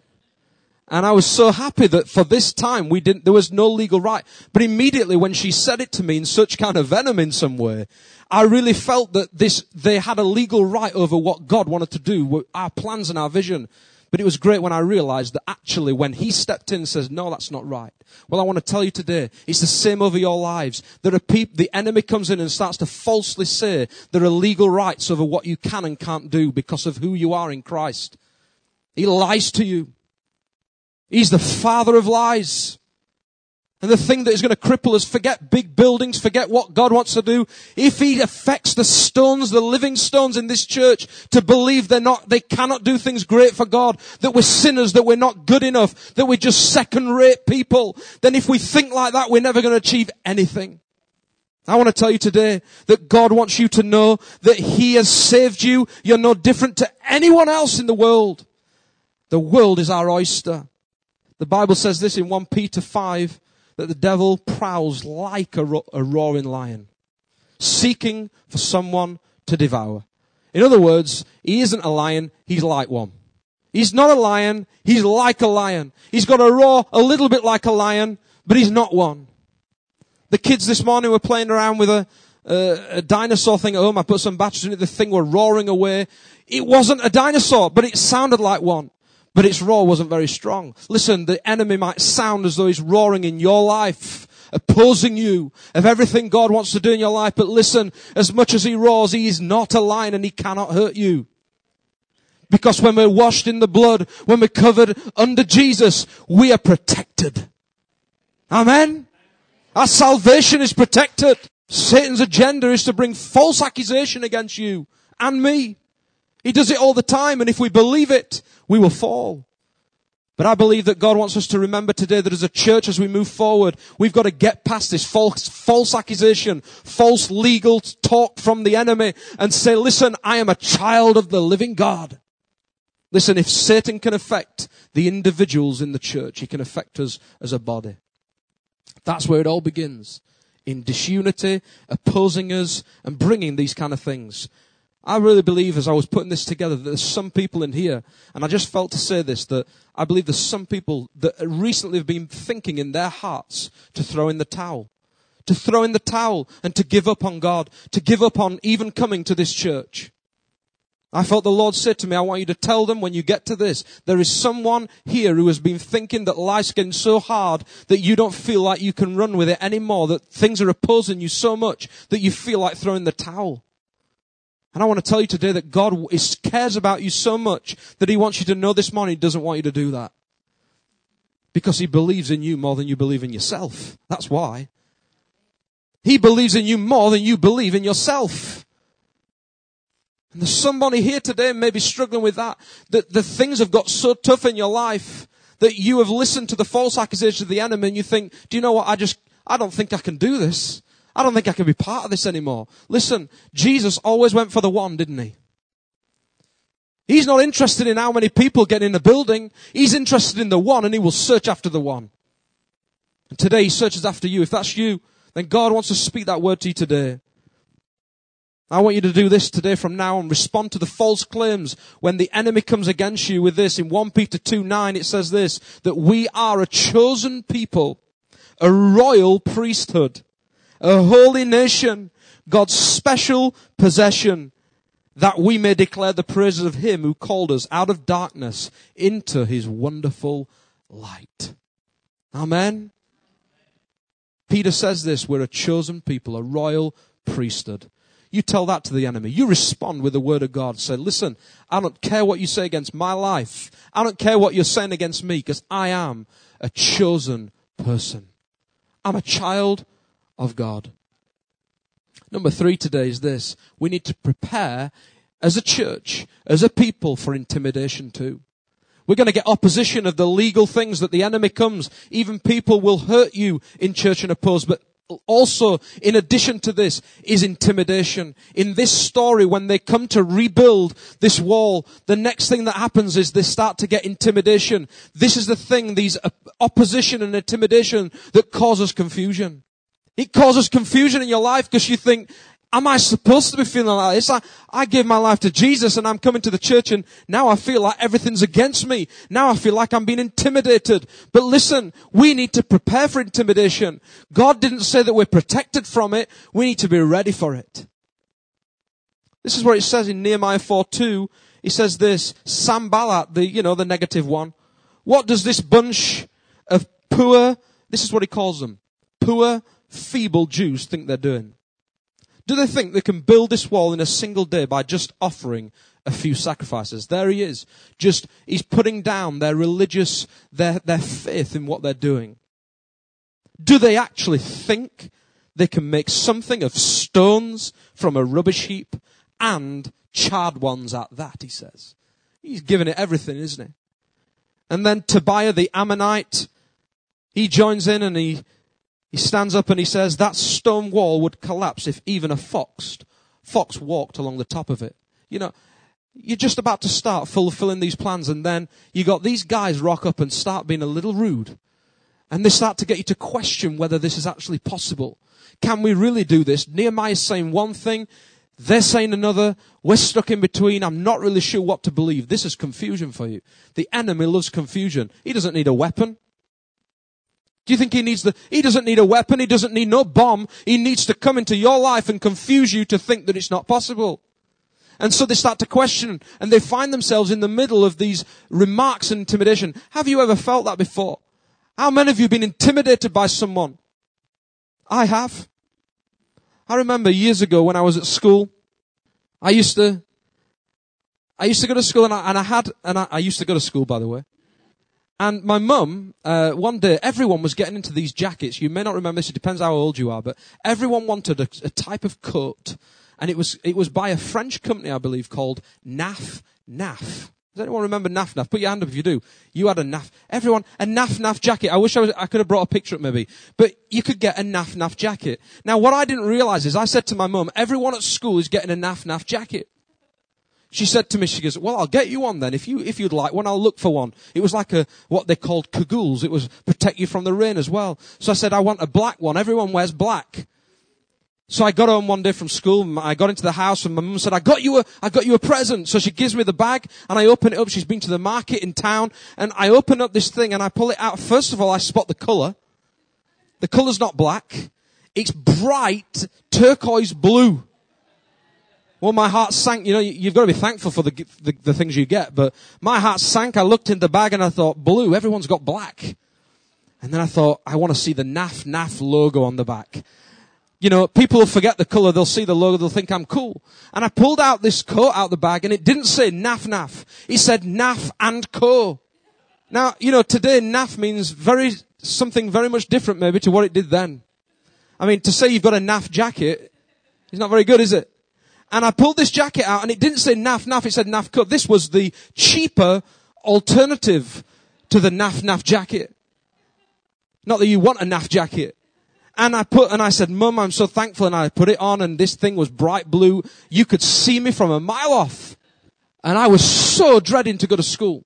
And I was so happy that for this time we didn't, there was no legal right. But immediately when she said it to me in such kind of venom in some way, I really felt that this, they had a legal right over what God wanted to do with our plans and our vision. But it was great when I realized that actually when he stepped in and says, no, that's not right. Well, I want to tell you today, it's the same over your lives. There are people, the enemy comes in and starts to falsely say there are legal rights over what you can and can't do because of who you are in Christ. He lies to you. He's the father of lies. And the thing that is going to cripple us, forget big buildings, forget what God wants to do. If he affects the stones, the living stones in this church to believe they're not, they cannot do things great for God, that we're sinners, that we're not good enough, that we're just second-rate people, then if we think like that, we're never going to achieve anything. I want to tell you today that God wants you to know that he has saved you. You're no different to anyone else in the world. The world is our oyster. The Bible says this in First Peter five, that the devil prowls like a, ro- a roaring lion, seeking for someone to devour. In other words, he isn't a lion, he's like one. He's not a lion, he's like a lion. He's got a roar a little bit like a lion, but he's not one. The kids this morning were playing around with a, a, a dinosaur thing at home. I put some batteries in it, the thing were roaring away. It wasn't a dinosaur, but it sounded like one. But its roar wasn't very strong. Listen, the enemy might sound as though he's roaring in your life, opposing you of everything God wants to do in your life. But listen, as much as he roars, he is not a lion and he cannot hurt you. Because when we're washed in the blood, when we're covered under Jesus, we are protected. Amen? Our salvation is protected. Satan's agenda is to bring false accusation against you and me. He does it all the time, and if we believe it, we will fall. But I believe that God wants us to remember today that as a church, as we move forward, we've got to get past this false, false accusation, false legal talk from the enemy, and say, listen, I am a child of the living God. Listen, if Satan can affect the individuals in the church, he can affect us as a body. That's where it all begins, in disunity, opposing us, and bringing these kind of things. I really believe as I was putting this together that there's some people in here, and I just felt to say this, that I believe there's some people that recently have been thinking in their hearts to throw in the towel, to throw in the towel and to give up on God, to give up on even coming to this church. I felt the Lord said to me, I want you to tell them when you get to this, there is someone here who has been thinking that life's getting so hard that you don't feel like you can run with it anymore, that things are opposing you so much that you feel like throwing the towel. And I want to tell you today that God is, cares about you so much that he wants you to know this morning he doesn't want you to do that. Because he believes in you more than you believe in yourself. That's why. He believes in you more than you believe in yourself. And there's somebody here today maybe struggling with that, that the things have got so tough in your life that you have listened to the false accusations of the enemy and you think, do you know what, I just, I don't think I can do this. I don't think I can be part of this anymore. Listen, Jesus always went for the one, didn't he? He's not interested in how many people get in the building. He's interested in the one, and he will search after the one. And today he searches after you. If that's you, then God wants to speak that word to you today. I want you to do this today from now on. Respond to the false claims when the enemy comes against you with this. In First Peter two nine, it says this, that we are a chosen people, a royal priesthood, a holy nation, God's special possession, that we may declare the praises of him who called us out of darkness into his wonderful light. Amen? Peter says this, we're a chosen people, a royal priesthood. You tell that to the enemy. You respond with the word of God. Say, listen, I don't care what you say against my life. I don't care what you're saying against me, because I am a chosen person. I'm a child of God. Number three today is this. We need to prepare as a church, as a people, for intimidation too. We're going to get opposition of the legal things that the enemy comes. Even people will hurt you in church and oppose. But also, in addition to this, is intimidation. In this story, when they come to rebuild this wall, the next thing that happens is they start to get intimidation. This is the thing, these opposition and intimidation that causes confusion. It causes confusion in your life because you think, am I supposed to be feeling like this? I, I gave my life to Jesus and I'm coming to the church and now I feel like everything's against me. Now I feel like I'm being intimidated. But listen, we need to prepare for intimidation. God didn't say that we're protected from it. We need to be ready for it. This is what it says in Nehemiah four two. It says this, Sanballat, the, you know, the negative one. What does this bunch of poor, this is what he calls them, poor feeble Jews think they're doing? Do they think they can build this wall in a single day by just offering a few sacrifices? There he is. Just, he's putting down their religious, their, their faith in what they're doing. Do they actually think they can make something of stones from a rubbish heap, and charred ones at that, he says. He's giving it everything, isn't he? And then Tobiah the Ammonite, he joins in and he He stands up and he says, that stone wall would collapse if even a fox, fox walked along the top of it. You know, you're just about to start fulfilling these plans, and then you got these guys rock up and start being a little rude. And they start to get you to question whether this is actually possible. Can we really do this? Nehemiah's saying one thing, they're saying another. We're stuck in between. I'm not really sure what to believe. This is confusion for you. The enemy loves confusion. He doesn't need a weapon. Do you think he needs the, he doesn't need a weapon, he doesn't need no bomb, he needs to come into your life and confuse you to think that it's not possible. And so they start to question, and they find themselves in the middle of these remarks and intimidation. Have you ever felt that before? How many of you have been intimidated by someone? I have. I remember years ago when I was at school, I used to, I used to go to school and I, and I had, and I, I used to go to school, by the way. And my mum, uh, one day, everyone was getting into these jackets. You may not remember this, it depends how old you are, but everyone wanted a, a type of coat. And it was it was by a French company, I believe, called Naf Naf. Does anyone remember Naf Naf? Put your hand up if you do. You had a Naf. Everyone, a Naf Naf jacket. I wish I, was, I could have brought a picture up maybe. But you could get a Naf Naf jacket. Now, what I didn't realize is I said to my mum, everyone at school is getting a Naf Naf jacket. She said to me, she goes, well, I'll get you one then. If you, if you'd like one, I'll look for one. It was like a, what they called cagoules. It was protect you from the rain as well. So I said, I want a black one. Everyone wears black. So I got home one day from school and I got into the house and my mum said, I got you a, I got you a present. So she gives me the bag and I open it up. She's been to the market in town and I open up this thing and I pull it out. First of all, I spot the color. The color's not black. It's bright turquoise blue. Well, my heart sank. You know, you've got to be thankful for the, the, the things you get. But my heart sank. I looked in the bag and I thought, blue, everyone's got black. And then I thought, I want to see the Naf Naf logo on the back. You know, people will forget the color. They'll see the logo. They'll think I'm cool. And I pulled out this coat out of the bag, and it didn't say Naf Naf. It said Naf and Co. Now, you know, today Naf means very something very much different maybe to what it did then. I mean, to say you've got a Naf jacket is not very good, is it? And I pulled this jacket out, and it didn't say Naf Naf. It said Naf Co. This was the cheaper alternative to the Naf Naf jacket. Not that you want a Naf jacket. And I put, and I said, Mum, I'm so thankful. And I put it on, and this thing was bright blue. You could see me from a mile off. And I was so dreading to go to school.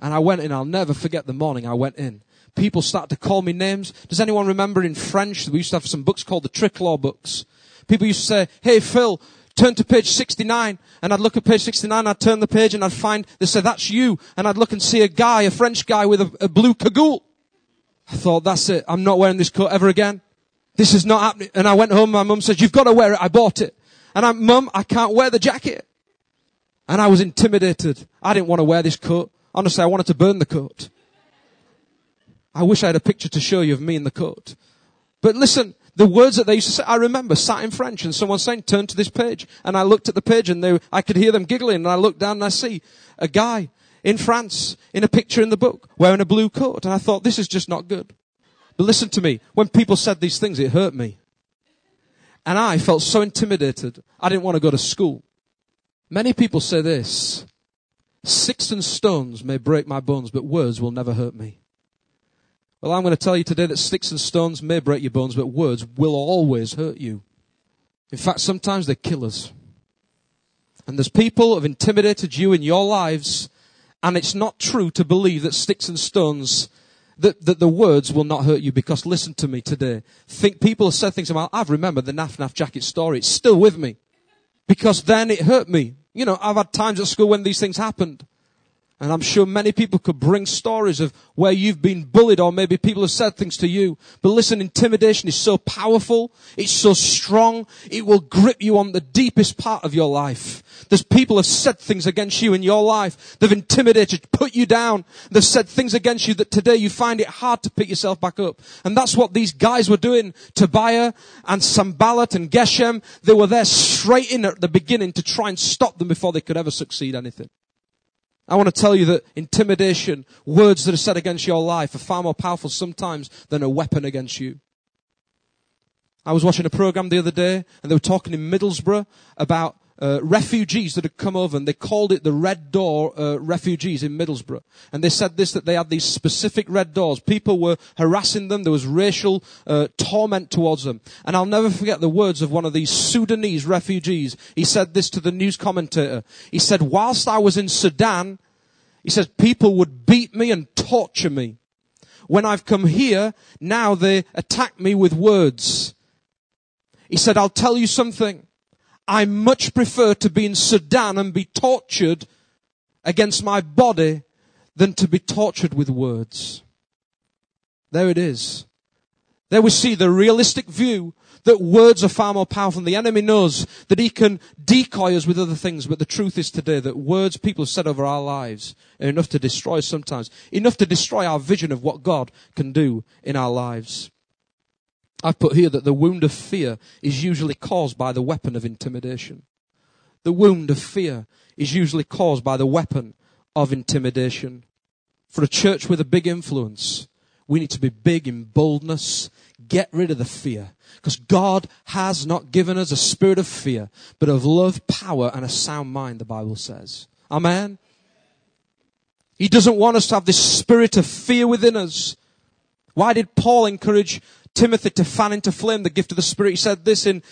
And I went in. I'll never forget the morning I went in. People started to call me names. Does anyone remember in French, we used to have some books called the Triclaw books. People used to say, hey, Phil, turn to page sixty-nine. And I'd look at page sixty-nine, I'd turn the page, and I'd find, they'd say, that's you. And I'd look and see a guy, a French guy with a, a blue cagoule. I thought, that's it. I'm not wearing this coat ever again. This is not happening. And I went home. My mum said, you've got to wear it. I bought it. And I'm, Mum, I can't wear the jacket. And I was intimidated. I didn't want to wear this coat. Honestly, I wanted to burn the coat. I wish I had a picture to show you of me in the coat. But listen, the words that they used to say, I remember sat in French and someone saying, turn to this page. And I looked at the page and they, I could hear them giggling. And I looked down and I see a guy in France in a picture in the book wearing a blue coat. And I thought, this is just not good. But listen to me, when people said these things, it hurt me. And I felt so intimidated, I didn't want to go to school. Many people say this, sticks and stones may break my bones, but words will never hurt me. Well, I'm going to tell you today that sticks and stones may break your bones, but words will always hurt you. In fact, sometimes they kill us. And there's people who have intimidated you in your lives, and it's not true to believe that sticks and stones... That, that the words will not hurt you, because listen to me today. Think people have said things about, I've remembered the Naf Naf jacket story. It's still with me because then it hurt me. You know, I've had times at school when these things happened, and I'm sure many people could bring stories of where you've been bullied or maybe people have said things to you. But listen, intimidation is so powerful. It's so strong. It will grip you on the deepest part of your life. There's people have said things against you in your life. They've intimidated, put you down. They've said things against you that today you find it hard to pick yourself back up. And that's what these guys were doing. Tobiah and Sanballat and Geshem, they were there straight in at the beginning to try and stop them before they could ever succeed anything. I want to tell you that intimidation, words that are said against your life, are far more powerful sometimes than a weapon against you. I was watching a program the other day, and they were talking in Middlesbrough about Uh, refugees that had come over, and they called it the Red Door uh, refugees in Middlesbrough. And they said this, that they had these specific red doors. People were harassing them. There was racial uh, torment towards them. And I'll never forget the words of one of these Sudanese refugees. He said this to the news commentator. He said, whilst I was in Sudan, he said, people would beat me and torture me. When I've come here, now they attack me with words. He said, I'll tell you something. I much prefer to be in Sudan and be tortured against my body than to be tortured with words. There it is. There we see the realistic view that words are far more powerful. And the enemy knows that he can decoy us with other things. But the truth is today that words people have said over our lives are enough to destroy us sometimes. Enough to destroy our vision of what God can do in our lives. I've put here that the wound of fear is usually caused by the weapon of intimidation. The wound of fear is usually caused by the weapon of intimidation. For a church with a big influence, we need to be big in boldness. Get rid of the fear, because God has not given us a spirit of fear, but of love, power, and a sound mind, the Bible says. Amen? He doesn't want us to have this spirit of fear within us. Why did Paul encourage Timothy to fan into flame the gift of the Spirit? He said this in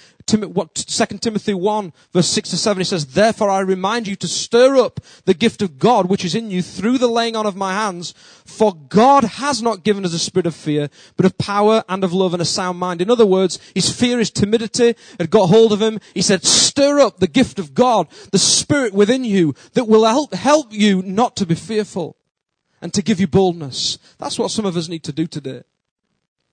Second Timothy one, verse six to seven. He says, therefore I remind you to stir up the gift of God which is in you through the laying on of my hands. For God has not given us a spirit of fear, but of power and of love and a sound mind. In other words, his fear, his timidity had got hold of him. He said, stir up the gift of God, the Spirit within you that will help, help you not to be fearful and to give you boldness. That's what some of us need to do today.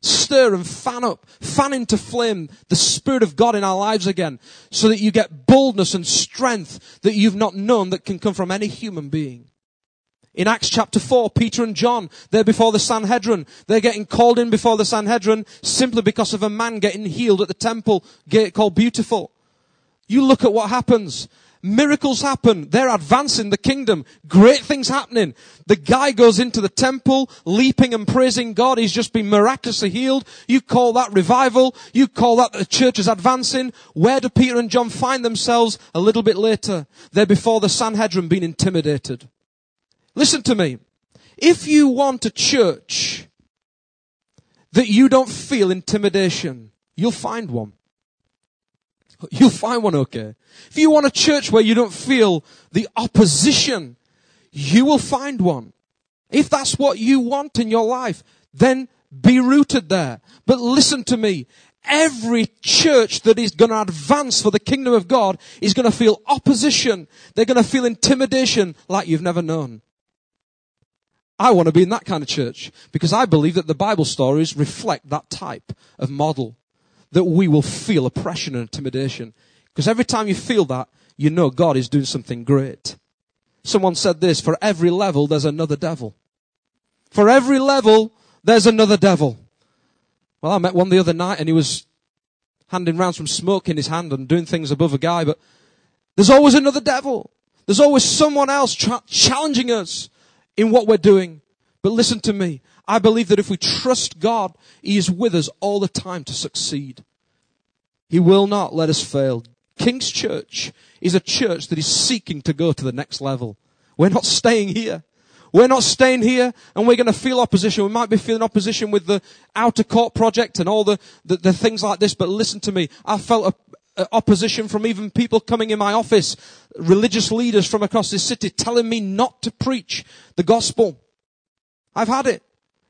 stir and fan up, fan into flame the Spirit of God in our lives again, so that you get boldness and strength that you've not known that can come from any human being. In Acts chapter four, Peter and John, they're before the Sanhedrin. They're getting called in before the Sanhedrin simply because of a man getting healed at the temple gate called Beautiful. You look at what happens. Miracles happen. They're advancing the kingdom. Great things happening. The guy goes into the temple, leaping and praising God. He's just been miraculously healed. You call that revival. You call that the church is advancing. Where do Peter and John find themselves a little bit later? They're before the Sanhedrin being intimidated. Listen to me. If you want a church that you don't feel intimidation, you'll find one. You'll find one, okay. If you want a church where you don't feel the opposition, you will find one. If that's what you want in your life, then be rooted there. But listen to me. Every church that is going to advance for the kingdom of God is going to feel opposition. They're going to feel intimidation like you've never known. I want to be in that kind of church because I believe that the Bible stories reflect that type of model, that we will feel oppression and intimidation. Because every time you feel that, you know God is doing something great. Someone said this, for every level, there's another devil. For every level, there's another devil. Well, I met one the other night and he was handing round some smoke in his hand and doing things above a guy, but there's always another devil. There's always someone else tra- challenging us in what we're doing. But listen to me. I believe that if we trust God, He is with us all the time to succeed. He will not let us fail. King's Church is a church that is seeking to go to the next level. We're not staying here. We're not staying here, and we're going to feel opposition. We might be feeling opposition with the outer court project and all the, the, the things like this, but listen to me. I felt a, a opposition from even people coming in my office, religious leaders from across this city, telling me not to preach the gospel. I've had it.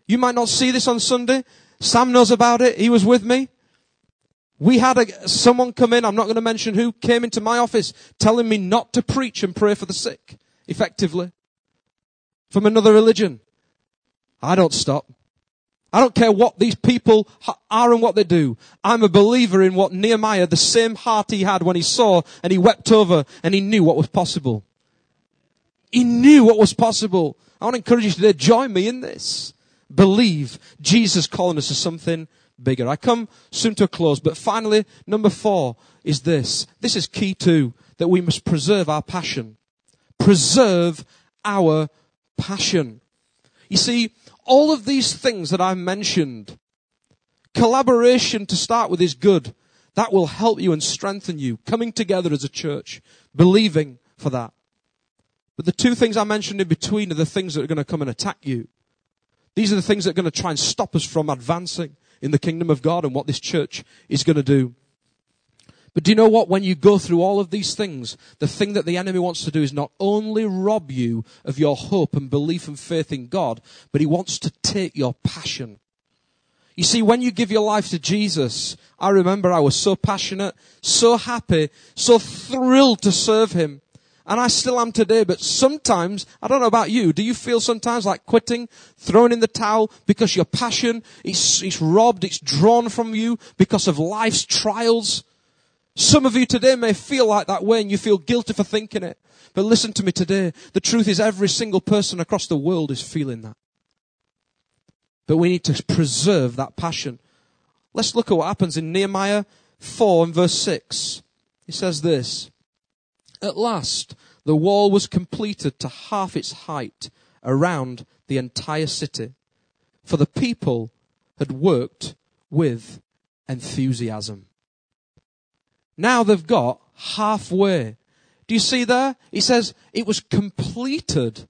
You might not see this on Sunday. Sam knows about it. He was with me. We had a, someone come in, I'm not going to mention who, came into my office telling me not to preach and pray for the sick, effectively, from another religion. I don't stop. I don't care what these people are and what they do. I'm a believer in what Nehemiah, the same heart he had when he saw and he wept over and he knew what was possible. He knew what was possible. I want to encourage you today, join me in this. Believe Jesus calling us to something bigger. I come soon to a close, but finally, number four is this. This is key too, that we must preserve our passion. Preserve our passion. You see, all of these things that I've mentioned, collaboration to start with is good. That will help you and strengthen you. Coming together as a church, believing for that. But the two things I mentioned in between are the things that are going to come and attack you. These are the things that are going to try and stop us from advancing in the kingdom of God and what this church is going to do. But do you know what? When you go through all of these things, the thing that the enemy wants to do is not only rob you of your hope and belief and faith in God, but he wants to take your passion. You see, when you give your life to Jesus, I remember I was so passionate, so happy, so thrilled to serve him. And I still am today, but sometimes, I don't know about you, do you feel sometimes like quitting, throwing in the towel because your passion, it's, it's robbed, it's drawn from you because of life's trials? Some of you today may feel like that way and you feel guilty for thinking it. But listen to me today, the truth is every single person across the world is feeling that. But we need to preserve that passion. Let's look at what happens in Nehemiah four and verse six. It says this. At last, the wall was completed to half its height around the entire city, for the people had worked with enthusiasm. Now they've got halfway. Do you see there? It says it was completed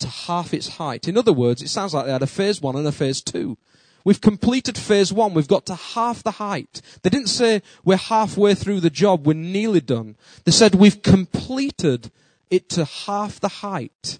to half its height. In other words, it sounds like they had a phase one and a phase two. We've completed phase one. We've got to half the height. They didn't say we're halfway through the job. We're nearly done. They said we've completed it to half the height.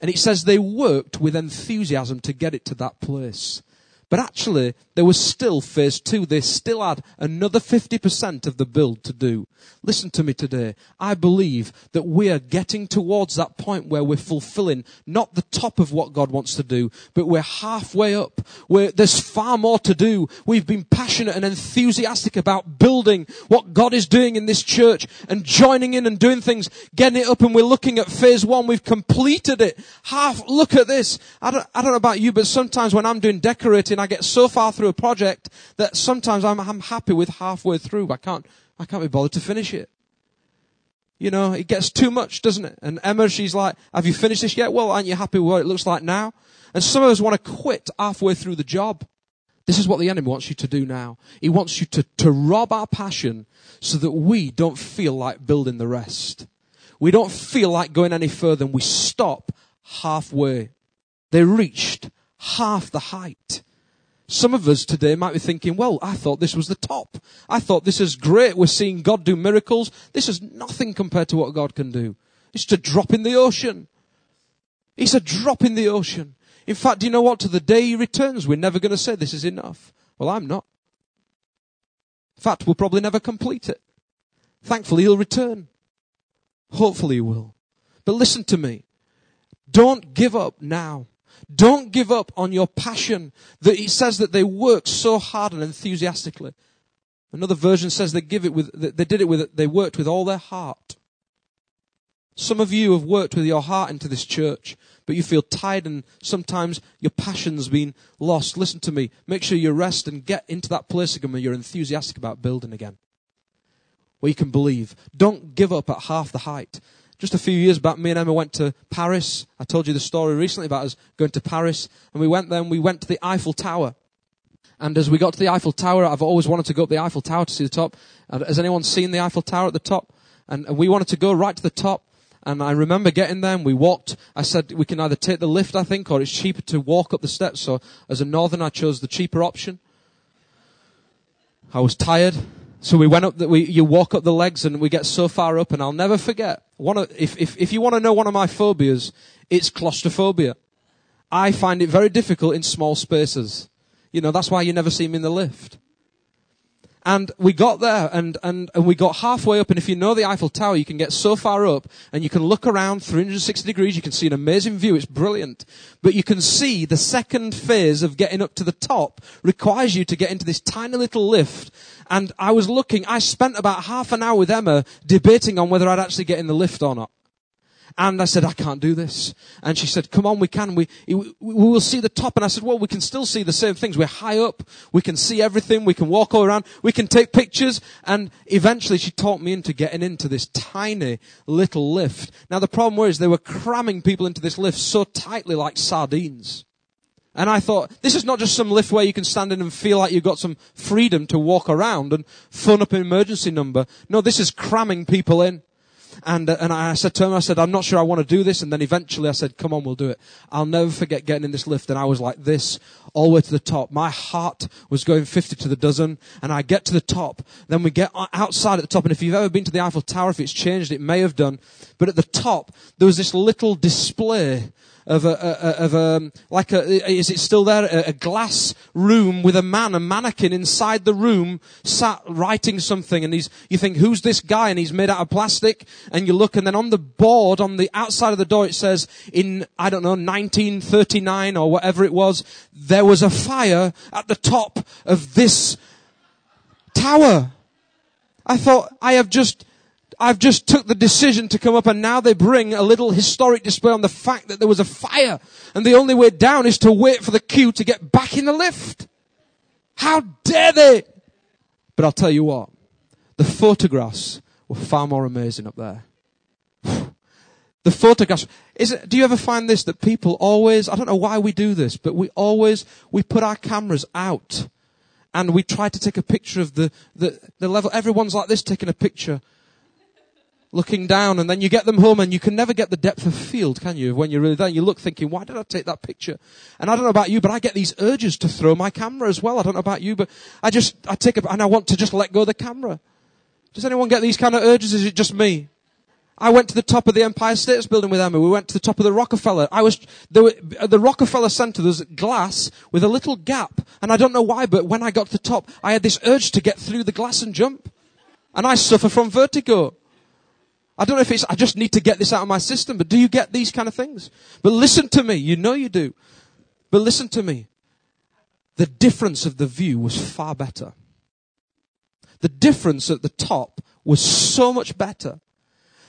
And it says they worked with enthusiasm to get it to that place. But actually, there was still phase two. They still had another fifty percent of the build to do. Listen to me today. I believe that we are getting towards that point where we're fulfilling not the top of what God wants to do, but we're halfway up, where there's far more to do. We've been passionate and enthusiastic about building what God is doing in this church and joining in and doing things, getting it up, and we're looking at phase one. We've completed it. Half, look at this. I don't, I don't know about you, but sometimes when I'm doing decorating, I get so far through a project that sometimes I'm, I'm happy with halfway through. I can't, I can't be bothered to finish it. You know, it gets too much, doesn't it? And Emma, she's like, have you finished this yet? Well, aren't you happy with what it looks like now? And some of us want to quit halfway through the job. This is what the enemy wants you to do now. He wants you to, to rob our passion so that we don't feel like building the rest. We don't feel like going any further, and we stop halfway. They reached half the height. Some of us today might be thinking, well, I thought this was the top. I thought this is great. We're seeing God do miracles. This is nothing compared to what God can do. It's a drop in the ocean. It's a drop in the ocean. In fact, do you know what? To the day he returns, we're never going to say this is enough. Well, I'm not. In fact, we'll probably never complete it. Thankfully, he'll return. Hopefully he will. But listen to me. Don't give up now. Don't give up on your passion. That it says that they worked so hard and enthusiastically. Another version says they give it with, they did it with, they worked with all their heart. Some of you have worked with your heart into this church, but you feel tired and sometimes your passion's been lost. Listen to me. Make sure you rest and get into that place again where you're enthusiastic about building again, where you can believe. Don't give up at half the height. Just a few years back, me and Emma went to Paris. I told you the story recently about us going to Paris. And we went there and we went to the Eiffel Tower. And as we got to the Eiffel Tower, I've always wanted to go up the Eiffel Tower to see the top. Has anyone seen the Eiffel Tower at the top? And we wanted to go right to the top. And I remember getting there and we walked. I said, we can either take the lift, I think, or it's cheaper to walk up the steps. So as a northern, I chose the cheaper option. I was tired. So we went up, the, we, you walk up the legs and we get so far up, and I'll never forget. One of, if, if, if you want to know one of my phobias, it's claustrophobia. I find it very difficult in small spaces. You know, that's why you never see me in the lift. And we got there and, and, and we got halfway up, and if you know the Eiffel Tower, you can get so far up and you can look around three hundred sixty degrees, you can see an amazing view, it's brilliant. But you can see the second phase of getting up to the top requires you to get into this tiny little lift. And I was looking, I spent about half an hour with Emma debating on whether I'd actually get in the lift or not. And I said, I can't do this. And she said, come on, we can. We, we will see the top. And I said, well, we can still see the same things. We're high up. We can see everything. We can walk all around. We can take pictures. And eventually she talked me into getting into this tiny little lift. Now, the problem was they were cramming people into this lift so tightly like sardines. And I thought, this is not just some lift where you can stand in and feel like you've got some freedom to walk around and phone up an emergency number. No, this is cramming people in. And and I said to him, I said, I'm not sure I want to do this. And then eventually I said, come on, we'll do it. I'll never forget getting in this lift. And I was like this all the way to the top. My heart was going fifty to the dozen. And I get to the top. Then we get outside at the top. And if you've ever been to the Eiffel Tower, if it's changed, it may have done. But at the top, there was this little display of a, a, of a, like a, is it still there? A, a glass room with a man, a mannequin inside the room sat writing something, and he's, you think, who's this guy? And he's made out of plastic, and you look, and then on the board, on the outside of the door, it says, in, I don't know, nineteen thirty-nine or whatever it was, there was a fire at the top of this tower. I thought, I have just, I've just took the decision to come up, and now they bring a little historic display on the fact that there was a fire, and the only way down is to wait for the queue to get back in the lift. How dare they? But I'll tell you what, the photographs were far more amazing up there. The photographs. Is it, do you ever find this, that people always, I don't know why we do this, but we always, we put our cameras out and we try to take a picture of the, the, the level. Everyone's like this taking a picture, looking down, and then you get them home and you can never get the depth of field, can you? When you're really there, you look thinking, why did I take that picture? And I don't know about you, but I get these urges to throw my camera as well. I don't know about you, but I just, I take a, and I want to just let go of the camera. Does anyone get these kind of urges? Is it just me? I went to the top of the Empire States Building with Emma. We went to the top of the Rockefeller. I was, there were, at the Rockefeller Center, there's glass with a little gap. And I don't know why, but when I got to the top, I had this urge to get through the glass and jump. And I suffer from vertigo. I don't know if it's, I just need to get this out of my system, but do you get these kind of things? But listen to me. You know you do. But listen to me. The difference of the view was far better. The difference at the top was so much better.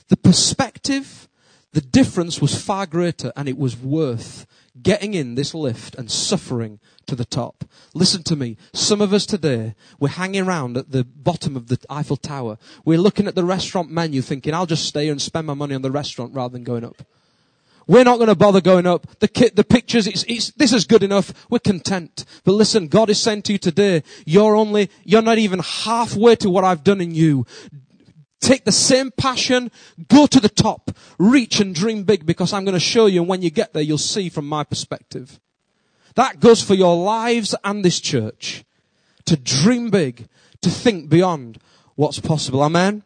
The perspective, the difference was far greater, and it was worth getting in this lift and suffering to the top. Listen to me. Some of us today, we're hanging around at the bottom of the Eiffel Tower. We're looking at the restaurant menu thinking, I'll just stay here and spend my money on the restaurant rather than going up. We're not going to bother going up. The kit, the pictures, it's, it's, this is good enough. We're content. But listen, God is saying to you today, you're only, you're not even halfway to what I've done in you. Take the same passion, go to the top, reach and dream big, because I'm going to show you, and when you get there, you'll see from my perspective. That goes for your lives and this church. To dream big, to think beyond what's possible. Amen?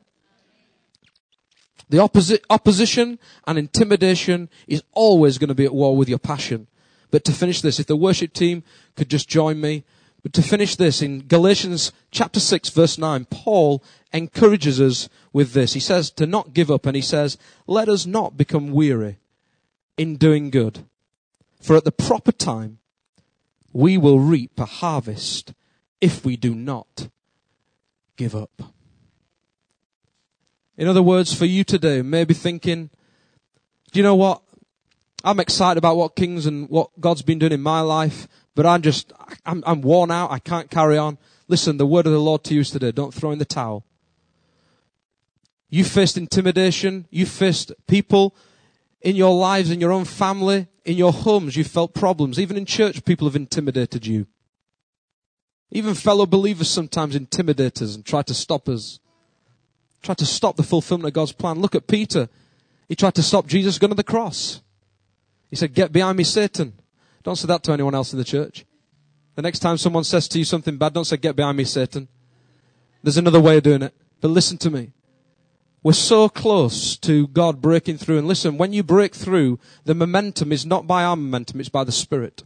The opposi- opposition and intimidation is always going to be at war with your passion. But to finish this, if the worship team could just join me, but to finish this, in Galatians chapter six, verse nine, Paul encourages us with this. He says to not give up, and he says, let us not become weary in doing good, for at the proper time we will reap a harvest if we do not give up. In other words, for you today, maybe thinking, do you know what? I'm excited about what King's and what God's been doing in my life, but I'm just, I'm, I'm worn out. I can't carry on. Listen, the word of the Lord to you is today. Don't throw in the towel. You faced intimidation. You faced people in your lives, in your own family, in your homes. You felt problems. Even in church, people have intimidated you. Even fellow believers sometimes intimidate us and try to stop us. Try to stop the fulfillment of God's plan. Look at Peter. He tried to stop Jesus going to the cross. He said, get behind me, Satan. Don't say that to anyone else in the church. The next time someone says to you something bad, don't say, get behind me, Satan. There's another way of doing it. But listen to me. We're so close to God breaking through. And listen, when you break through, the momentum is not by our momentum, it's by the Spirit.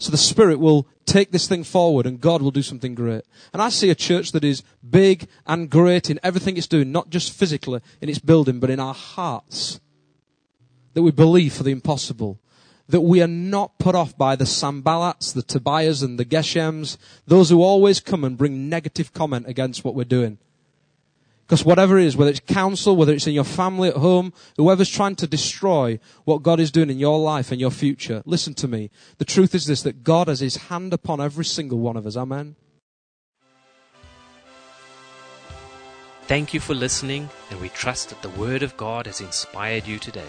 So the Spirit will take this thing forward and God will do something great. And I see a church that is big and great in everything it's doing, not just physically in its building, but in our hearts. That we believe for the impossible. That we are not put off by the Sanballats, the Tobiahs and the Geshems, those who always come and bring negative comment against what we're doing. Because whatever it is, whether it's counsel, whether it's in your family at home, whoever's trying to destroy what God is doing in your life and your future, listen to me. The truth is this, that God has his hand upon every single one of us. Amen. Thank you for listening, and we trust that the Word of God has inspired you today.